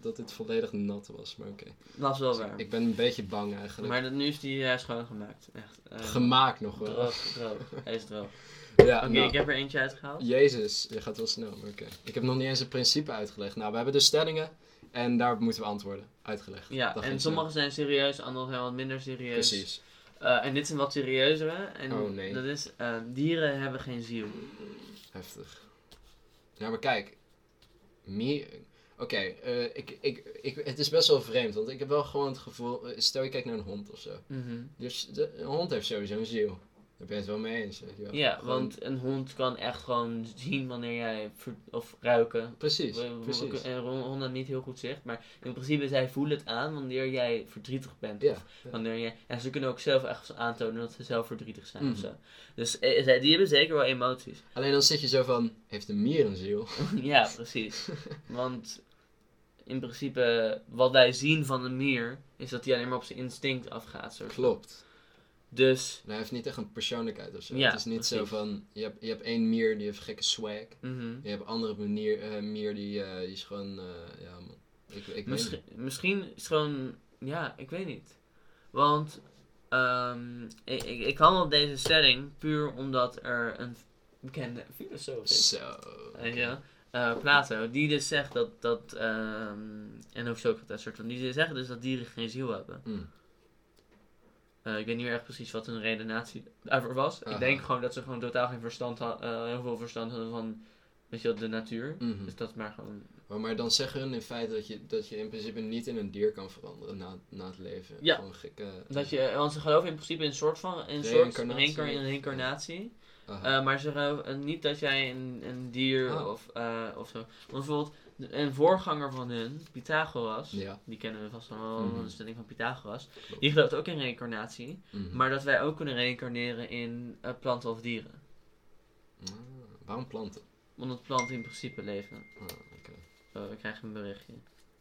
dat het volledig nat was, maar oké. Dat is wel waar. Ik ben een beetje bang eigenlijk. Maar nu is hij schoongemaakt. Echt. Gemaakt nog wel. Droog. Hij is droog. Ja, oké, ik heb er eentje uitgehaald. Jezus, je gaat wel snel, maar oké. Ik heb nog niet eens het principe uitgelegd. Nou, we hebben dus stellingen. En daar moeten we antwoorden. Uitgelegd. Ja, dat en sommige zijn serieus, andere zijn wat minder serieus. Precies. En dit is een wat serieuzere. En dat is, dieren hebben geen ziel. Heftig. Ja, maar kijk. Het is best wel vreemd. Want ik heb wel gewoon het gevoel... Stel je kijkt naar een hond of zo. Mm-hmm. Dus een hond heeft sowieso een ziel. Daar ben je het wel mee eens. Weet je wel. Ja, gewoon... want een hond kan echt gewoon zien wanneer jij... Of ruiken. Precies. En honden dat niet heel goed zegt. Maar in principe, zij voelen het aan wanneer jij verdrietig bent. Ja. Wanneer jij... En ze kunnen ook zelf echt aantonen dat ze zelf verdrietig zijn. Mm. Of zo. Dus die hebben zeker wel emoties. Alleen dan zit je zo van... Heeft een mier een ziel? Ja, precies. Want... In principe, wat wij zien van een mier... Is dat hij alleen maar op zijn instinct afgaat. Soort klopt. Dus... Nou, hij heeft niet echt een persoonlijkheid of zo. Ja, het is niet precies. Zo van... Je hebt één mier die heeft gekke swag. Mm-hmm. Je hebt andere mier die is gewoon... ja, man. Ik weet niet. Misschien is gewoon... Ja, ik weet niet. Want... ik kwam op deze stelling puur omdat er een bekende filosoof is. Zo. Plato. Die dus zegt dat en ook Socrates soort van. Die zeggen dus dat dieren geen ziel hebben. Mm. Ik weet niet meer echt precies wat hun redenatie daarvoor was. Aha. Ik denk gewoon dat ze gewoon totaal geen verstand hadden, heel veel verstand hadden van, weet je wel, de natuur. Mm-hmm. Dus dat is maar gewoon... Maar dan zeggen hun in feite dat je in principe niet in een dier kan veranderen na het leven. Ja, gewoon gekke... want ze geloven in principe in een soort van reïncarnatie. Maar ze geloven niet dat jij een dier of zo... Want bijvoorbeeld, een voorganger van hun, Pythagoras, die kennen we vast wel, mm-hmm. De stelling van Pythagoras, klopt. Die gelooft ook in reïncarnatie, mm-hmm. Maar dat wij ook kunnen reïncarneren in planten of dieren. Waarom planten? Omdat planten in principe leven. Okay. We krijgen een berichtje.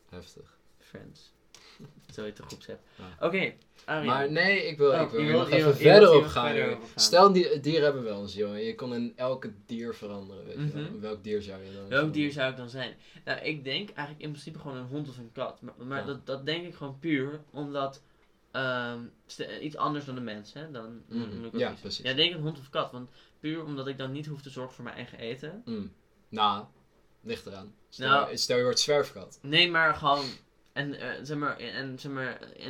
Heftig. Friends. Zo je het goed hebt. Ah. Oké, Arjen. Maar nee, ik wil nog even verder op gaan. Stel, dieren hebben wel een ziel. Je kon in elke dier veranderen. Weet mm-hmm. je. Welk dier zou je dan zijn? Nou, ik denk eigenlijk in principe gewoon een hond of een kat. Maar dat denk ik gewoon puur omdat... iets anders dan de mens, hè? Dan, mm-hmm. Dan ja, precies. Ja, ik denk een hond of kat. Want puur omdat ik dan niet hoef te zorgen voor mijn eigen eten. Mm. Nou, ligt eraan. Stel je wordt zwerfkat. Nee, maar gewoon... En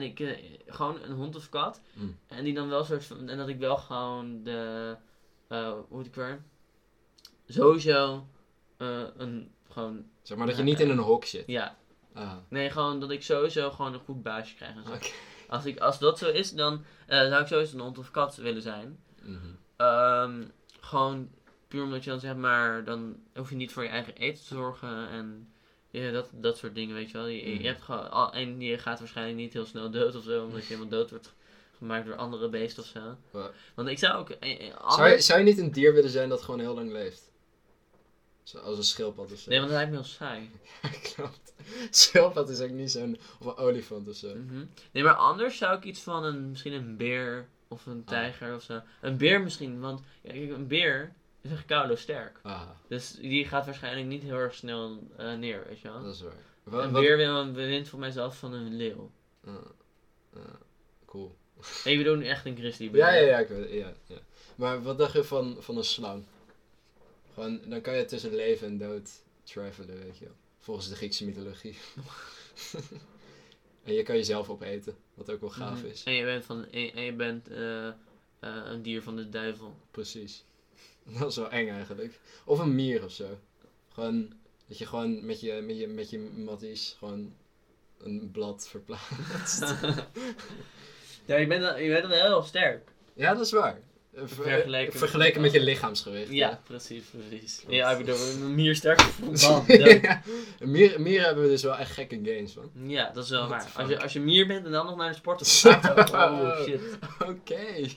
ik gewoon een hond of kat. Mm. En die dan wel soort van. En dat ik wel gewoon de. Hoe ik weer? Sowieso. Een. Gewoon. Zeg maar dat je niet in een hok zit. Ja. Nee, gewoon dat ik sowieso gewoon een goed baasje krijg. En zo. Okay. Als dat zo is, dan zou ik sowieso een hond of kat willen zijn. Mm-hmm. Gewoon puur omdat je dan zeg maar, dan hoef je niet voor je eigen eten te zorgen en ja, dat soort dingen, weet je wel. Je hebt gewoon, en je gaat waarschijnlijk niet heel snel dood of zo, omdat je helemaal dood wordt gemaakt door andere beesten of zo. Ja. Want ik zou ook... Zou je niet een dier willen zijn dat gewoon heel lang leeft? Als een schildpad of zo. Nee, want dat lijkt me heel saai. Ja, klopt. Schildpad is ook niet zo'n... Of een olifant of zo. Mm-hmm. Nee, maar anders zou ik iets van misschien een beer of een tijger of zo. Een beer misschien, want ja, een beer is echt koud of sterk. Ah. Dus die gaat waarschijnlijk niet heel erg snel neer, weet je wel. Dat is waar. Een beer wint voor mij zelf van een leeuw. Cool. Nee, we doen nu echt een grizzly beer. Ja, ik weet het. Ja. Maar wat dacht je van een slang? Gewoon, dan kan je tussen leven en dood travelen, weet je wel. Volgens de Griekse mythologie. En je kan jezelf opeten, wat ook wel gaaf is. En je bent, een dier van de duivel. Precies. Dat is wel eng eigenlijk. Of een mier of zo. Gewoon, dat je gewoon met je matties gewoon een blad verplaatst. Ja, je bent dan heel sterk. Ja, dat is waar. Vergeleken met je lichaamsgewicht. Ja, precies. Ja, ik bedoel, een mier sterker dan. Ja, mieren hebben we dus wel echt gekke gains van. Ja, dat is wel waar. Als je mier bent en dan nog naar de sporten gaat. Oh shit. Oké.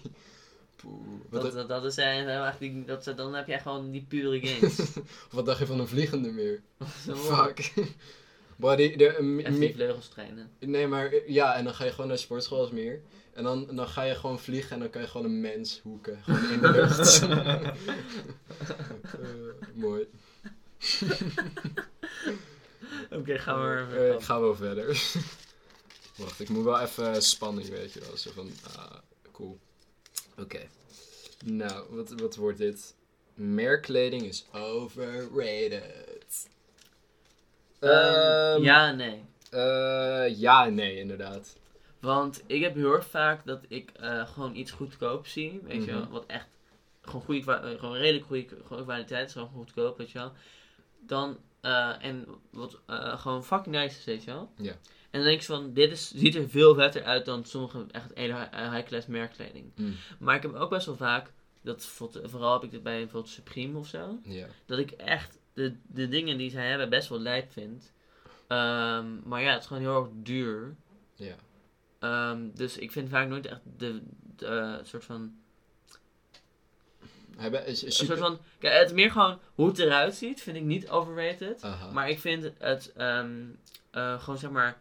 Dan heb jij gewoon die pure gains. Wat dacht je van een vliegende mier? Fuck. Echt die vleugels trainen. Nee, maar ja, en dan ga je gewoon naar de sportschool als mier. En dan ga je gewoon vliegen en dan kan je gewoon een mens hoeken. Gewoon in de lucht. Mooi. Oké, gaan we verder. Wacht, ik moet wel even spanning, weet je wel. Zo van, cool. Oké. Nou, wat wordt dit? Merkkleding is overrated. Ja en nee. Ja en nee, inderdaad. Want ik heb heel erg vaak dat ik gewoon iets goedkoop zie, weet je wel, wat echt gewoon redelijk goede kwaliteit is, gewoon goedkoop, weet je wel. Dan, en wat gewoon fucking nice is, weet je wel. Ja. En dan denk ik van, ziet er veel vetter uit dan sommige echt hele high-class merkkleding. Mm. Maar ik heb ook best wel vaak, dat vooral heb ik dit bij bijvoorbeeld Supreme of zo, yeah, dat ik echt de dingen die zij hebben best wel lijp vind. Maar ja, het is gewoon heel erg duur. Ja. Yeah. Dus ik vind vaak nooit echt de soort van... Kijk, het meer gewoon hoe het eruit ziet, vind ik niet overrated. Uh-huh. Maar ik vind het gewoon zeg maar...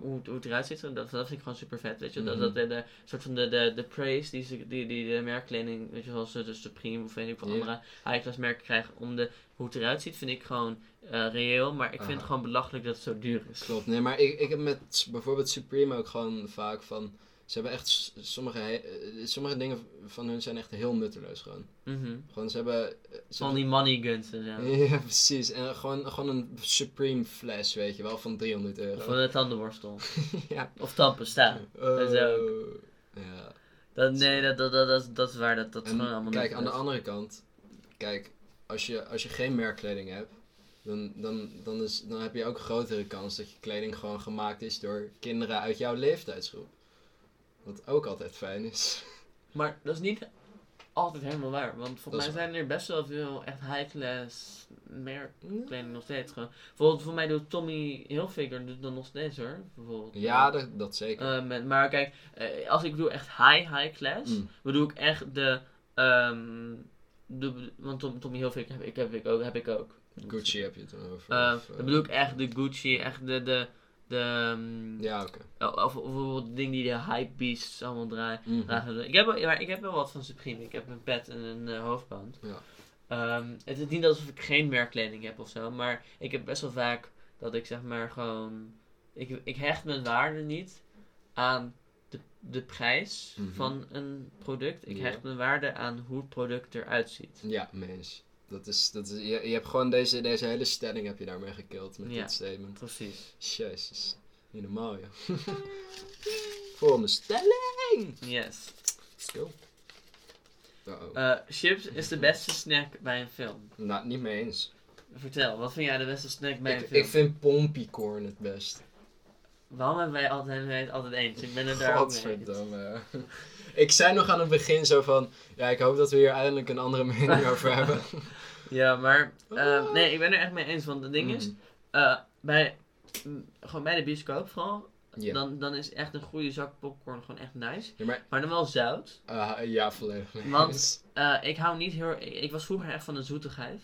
hoe het eruit ziet, dat vind ik gewoon super vet, weet je. Mm-hmm. Dat de soort van de praise die de merkkleding, weet je, zoals de Supreme of een of andere high-class merken krijgen om hoe het eruit ziet, vind ik gewoon reëel, maar ik vind het gewoon belachelijk dat het zo duur is. Klopt, nee, maar ik heb met bijvoorbeeld Supreme ook gewoon vaak van, ze hebben echt sommige dingen van hun zijn echt heel nutteloos gewoon. Mm-hmm. Gewoon ze hebben... Van die money guns en zo. Ja, precies. En gewoon een Supreme fles, weet je wel, van €300. Of een tandenborstel. Ja. Of tandpasta. Dat is ook. Ja. Dat is waar, dat is gewoon allemaal. Kijk, aan de andere kant, als je geen merkkleding hebt, dan heb je ook een grotere kans dat je kleding gewoon gemaakt is door kinderen uit jouw leeftijdsgroep. Wat ook altijd fijn is. Maar dat is niet altijd helemaal waar. Want volgens mij zijn er best wel veel echt high-class merkkleding nog steeds. Gewoon. Bijvoorbeeld voor mij doet Tommy Hilfiger dan nog steeds hoor. Ja, dat zeker. Maar kijk, als ik doe echt high-class, bedoel ik echt want Tommy Hilfiger heb ik ook. Gucci heb je het over. Dan bedoel ik echt de Gucci, echt of bijvoorbeeld dingen die de hype beasts allemaal draaien. Mm-hmm. Ik heb wel wat van Supreme. Ik heb een pet en een hoofdband. Ja. Het is niet alsof ik geen merkkleding heb ofzo. Maar ik heb best wel vaak dat ik zeg maar gewoon... Ik hecht mijn waarde niet aan de prijs van een product. Ik hecht mijn waarde aan hoe het product eruit ziet. Ja, mens. Dat is, je hebt gewoon deze hele stelling heb je daarmee gekild met dit statement. Precies. Jezus. Niet normaal, joh. Volgende stelling! Yes. Let's go. Chips is de beste snack bij een film. Nou, niet mee eens. Vertel, wat vind jij de beste snack bij een film? Ik vind pompiecorn het best. Waarom hebben wij het altijd eens? Ik ben het daar ook mee. Godverdomme. Ik zei nog aan het begin zo van... Ja, ik hoop dat we hier eindelijk een andere mening over hebben. Ja, maar... nee, ik ben er echt mee eens. Want het ding is... Bij de bioscoop vooral... Yeah. Dan is echt een goede zak popcorn gewoon echt nice. Ja, maar dan wel zout. Ja, volledig. Nice. Want ik hou niet heel... Ik was vroeger echt van de zoetigheid.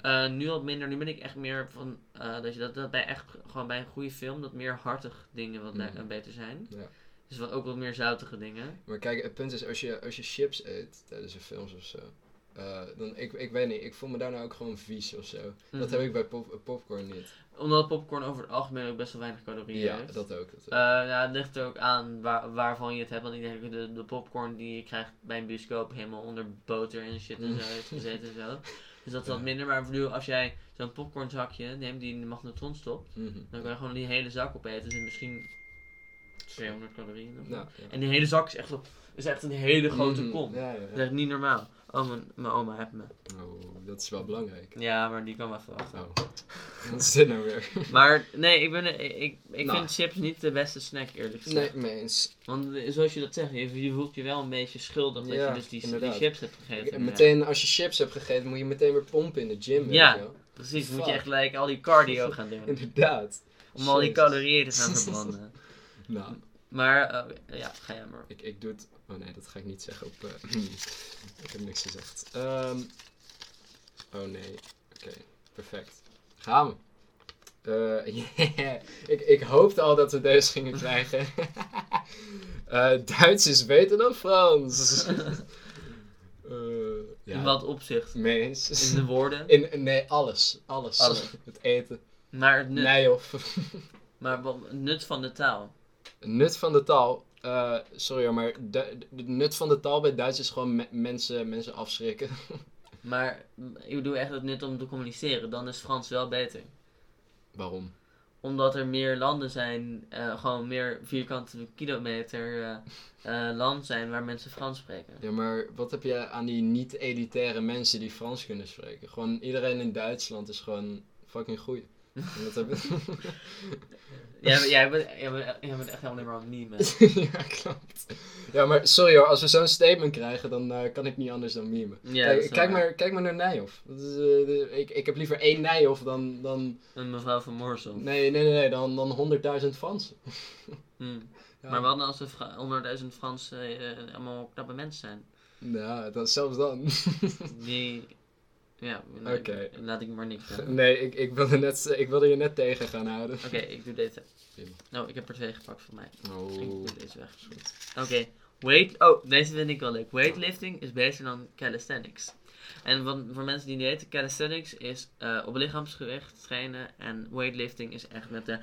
Okay. Nu al minder. Nu ben ik echt meer van... dat je dat bij echt gewoon bij een goede film... Dat meer hartig dingen wat beter zijn. Ja. Dus wat ook wat meer zoutige dingen. Maar kijk, het punt is... Als je chips eet tijdens een film of zo... dan, ik weet niet, ik voel me daarna ook gewoon vies of zo. Mm-hmm. Dat heb ik bij popcorn niet. Omdat popcorn over het algemeen ook best wel weinig calorieën heeft. Ja, dat ook. Ja, het ligt er ook aan waarvan je het hebt. Want ik denk de popcorn die je krijgt bij een bioscoop helemaal onder boter en shit en zo heeft gezeten en zo. Dus dat is wat minder. Maar bedoel, als jij zo'n popcornzakje neemt die in de magnetron stopt, dan kan je gewoon die hele zak opeten. Dus misschien 200 calorieën. Nou, ja. En die hele zak is echt een hele grote kom. Ja. Dat is echt niet normaal. Oh, mijn oma heeft me. Oh, dat is wel belangrijk. Ja, maar die kan wel even wachten. Oh. Wat is dit nou weer? Maar nee, ik vind chips niet de beste snack, eerlijk gezegd. Nee, mee eens. Want zoals je dat zegt, je voelt je wel een beetje schuldig dat je dus die chips hebt gegeten. Meteen als je chips hebt gegeten, moet je meteen weer pompen in de gym. Ja, precies. Dan moet je echt like, al die cardio gaan doen. Inderdaad. Om al die calorieën te gaan verbranden. Nou. Maar, ja, ga jij maar. Ik doe het... Oh nee, dat ga ik niet zeggen op... ik heb niks gezegd. Oh nee. Oké, perfect. Gaan we. Yeah. Ik hoopte al dat we deze gingen krijgen. Duits is beter dan Frans. Ja. In wat opzicht? Meens. In de woorden? Nee, alles. Alles. Het eten. Maar het nut. Nijhoff. Maar wat nut van de taal? Nut van de taal, sorry hoor, maar de nut van de taal bij Duits is gewoon mensen afschrikken. Maar ik bedoel echt het nut om te communiceren, dan is Frans wel beter. Waarom? Omdat er meer landen zijn, gewoon meer vierkante kilometer land zijn waar mensen Frans spreken. Ja, maar wat heb je aan die niet-elitaire mensen die Frans kunnen spreken? Gewoon iedereen in Duitsland is gewoon fucking goed. Jij bent echt helemaal niet meer memen. Ja, klopt. Ja, maar sorry hoor, als we zo'n statement krijgen, dan kan ik niet anders dan memen. Ja, kijk maar naar Nijhoff. Ik heb liever één Nijhoff dan... Een mevrouw van Moorsel. Nee, dan 100.000 Fransen. Ja. Maar wat als we 100.000 Fransen allemaal knappe mensen zijn? Ja, zelfs dan. Die... Ja, okay. Laat ik maar niks zeggen. Nee, ik wilde je net tegen gaan houden. Oké, ik doe deze. Nou, ik heb er 2 gepakt voor mij. Oh. Ik doe deze weg. Oké. Deze vind ik wel leuk. Weightlifting is beter dan calisthenics. En voor mensen die niet weten, calisthenics is op lichaamsgewicht trainen. En weightlifting is echt met de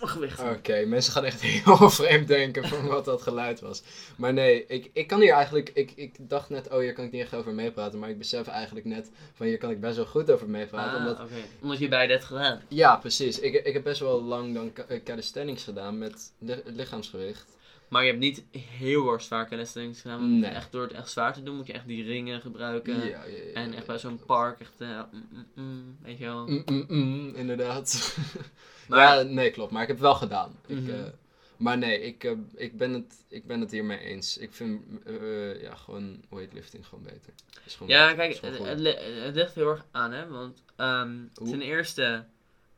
gewicht. Oké, mensen gaan echt heel vreemd denken van wat dat geluid was. Maar nee, ik kan hier eigenlijk... Ik dacht net, hier kan ik niet echt over meepraten. Maar ik besef eigenlijk net van hier kan ik best wel goed over meepraten. Omdat je beide hebt gedaan. Ja, precies. Ik heb best wel lang dan calisthenics gedaan met het lichaamsgewicht. Maar je hebt niet heel erg zwaar calisthenics gedaan. Want echt, door het echt zwaar te doen moet je echt die ringen gebruiken. Ja, en echt bij zo'n park echt... weet je wel. Inderdaad. Maar, ja, nee, klopt. Maar ik heb het wel gedaan. Maar nee, ik ben het hiermee eens. Ik vind gewoon weightlifting gewoon beter. Het ligt heel erg aan, hè. Want ten eerste,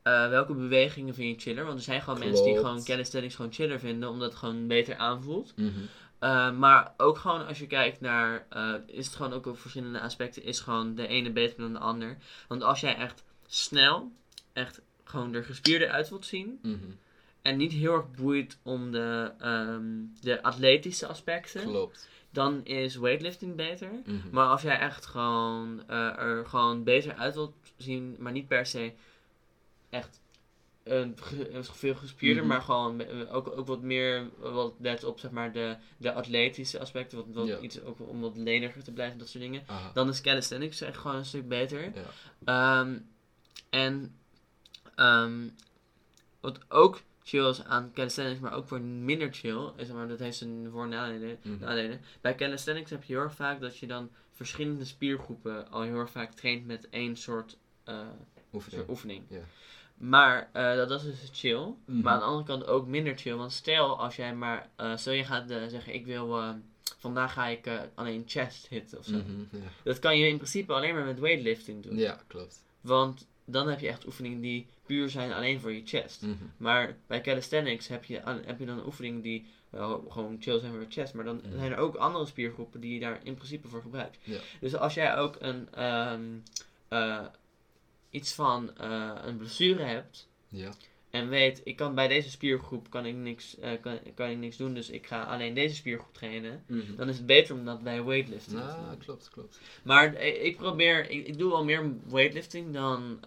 welke bewegingen vind je chiller? Want er zijn gewoon mensen die gewoon calisthenics gewoon chiller vinden, omdat het gewoon beter aanvoelt. Maar ook gewoon als je kijkt naar, is het gewoon ook op verschillende aspecten, is gewoon de ene beter dan de ander. Want als jij echt snel, echt... gewoon er gespierder uit wilt zien. En niet heel erg boeit om de atletische aspecten. Klopt. Dan is weightlifting beter. Maar als jij echt gewoon er gewoon beter uit wilt zien. Maar niet per se echt veel gespierder. Maar gewoon ook wat meer. Wat let op zeg maar de atletische aspecten. Iets ook om wat leniger te blijven. Dat soort dingen. Aha. Dan is calisthenics echt gewoon een stuk beter. Ja. Wat ook chill is aan calisthenics, maar ook voor minder chill, is, maar dat heeft zijn voor- en nadelen. Bij calisthenics heb je heel erg vaak dat je dan verschillende spiergroepen al heel erg vaak traint met één soort oefening. Yeah. Maar dat was dus chill. Mm-hmm. Maar aan de andere kant ook minder chill. Want stel, als jij maar... stel, je gaat zeggen, ik wil... vandaag ga ik alleen chest hit of zo. Mm-hmm, yeah. Dat kan je in principe alleen maar met weightlifting doen. Ja, klopt. Want dan heb je echt oefeningen die puur zijn alleen voor je chest. Mm-hmm. Maar bij calisthenics heb je dan oefeningen die gewoon chill zijn voor je chest. Maar dan mm-hmm. zijn er ook andere spiergroepen die je daar in principe voor gebruikt. Yeah. Dus als jij ook een blessure hebt. Yeah. En weet, ik kan bij deze spiergroep kan ik niks doen, dus ik ga alleen deze spiergroep trainen. Mm-hmm. Dan is het beter om dat bij weightlifting te doen. Klopt. Maar ik doe al meer weightlifting dan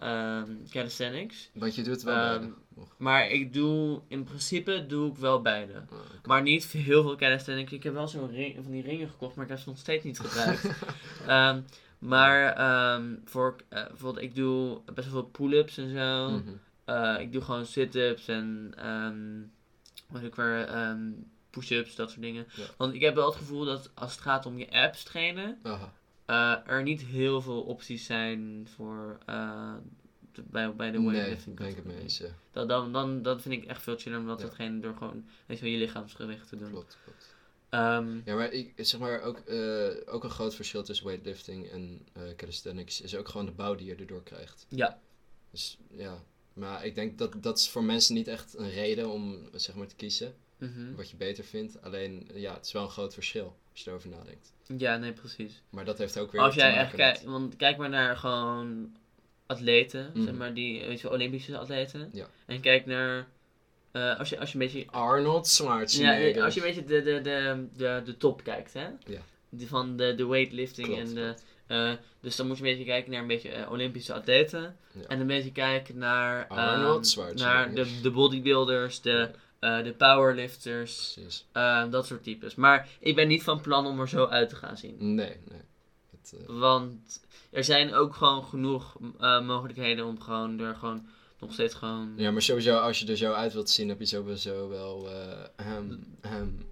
calisthenics. Want je doet wel beide. Maar ik doe, in principe doe ik wel beide. Oh, okay. Maar niet heel veel calisthenics. Ik heb wel zo'n van die ringen gekocht, maar ik heb ze nog steeds niet gebruikt. Bijvoorbeeld, ik doe best wel veel pull-ups en zo. Mm-hmm. Ik doe gewoon sit-ups en push-ups, dat soort dingen. Ja. Want ik heb wel het gevoel dat als het gaat om je apps trainen, er niet heel veel opties zijn voor bij de weightlifting. Nee, denk ik mee eens, ja. Dat vind ik echt veel chiller, omdat dat geen door gewoon je lichaamsgewicht te doen. Klopt. Maar ik zeg maar ook een groot verschil tussen weightlifting en calisthenics is ook gewoon de bouw die je erdoor krijgt. Ja. Dus ja. Maar ik denk dat is voor mensen niet echt een reden om zeg maar te kiezen mm-hmm. wat je beter vindt. Alleen, ja, het is wel een groot verschil als je erover nadenkt. Ja, nee, precies. Maar dat heeft ook weer als jij echt kijkt, want kijk maar naar gewoon atleten, mm-hmm. zeg maar die Olympische atleten. Ja. En kijk naar als je een beetje Arnold Schwarzenegger. Ja, als je een beetje de top kijkt, hè? Ja. Van de weightlifting en de. Dus dan moet je een beetje kijken naar een beetje Olympische atleten. Ja. En een beetje kijken naar, naar de bodybuilders, de powerlifters, dat soort types. Maar ik ben niet van plan om er zo uit te gaan zien. Nee. Want er zijn ook gewoon genoeg mogelijkheden om gewoon er gewoon nog steeds gewoon... Ja, maar sowieso als je er zo uit wilt zien, heb je sowieso wel... dan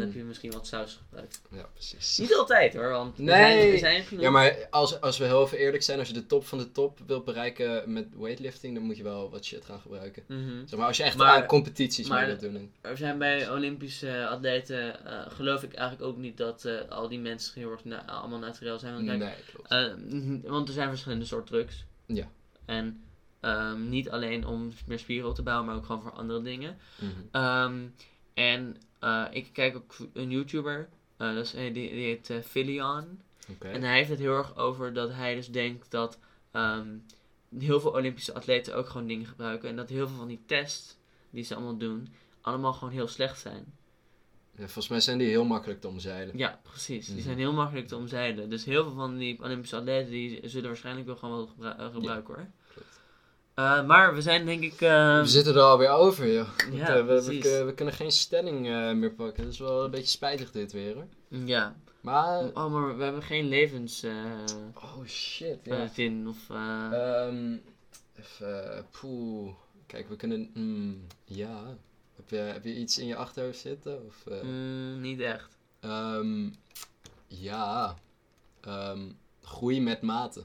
heb je misschien wat saus gebruikt. Ja, precies. Niet altijd hoor, want er zijn genoeg... Ja, maar als we heel even eerlijk zijn, als je de top van de top wilt bereiken met weightlifting, dan moet je wel wat shit gaan gebruiken. Mm-hmm. Zeg maar als je echt aan competities mee wilt doen. Er zijn bij Olympische atleten, geloof ik eigenlijk ook niet dat al die mensen heel erg allemaal naturel zijn. Want, klopt. Want er zijn verschillende soorten drugs. Ja. En... niet alleen om meer spieren op te bouwen, maar ook gewoon voor andere dingen. Mm-hmm. Ik kijk ook een YouTuber, die heet Filion. Okay. En hij heeft het heel erg over dat hij dus denkt dat heel veel Olympische atleten ook gewoon dingen gebruiken. En dat heel veel van die tests die ze allemaal doen, allemaal gewoon heel slecht zijn. Ja, volgens mij zijn die heel makkelijk te omzeilen. Ja, precies. Die zijn heel makkelijk te omzeilen. Dus heel veel van die Olympische atleten die zullen waarschijnlijk wel gewoon wel gebruiken hoor. Maar we zijn denk ik... We zitten er alweer over, joh. Ja, we kunnen geen stelling meer pakken. Dat is wel een beetje spijtig dit weer, hoor. Ja. Maar... Oh, maar we hebben geen levens... oh, shit, ja. Vin, of... Kijk, we kunnen... ja. Heb je iets in je achterhoofd zitten? Of, niet echt. Groei met mate.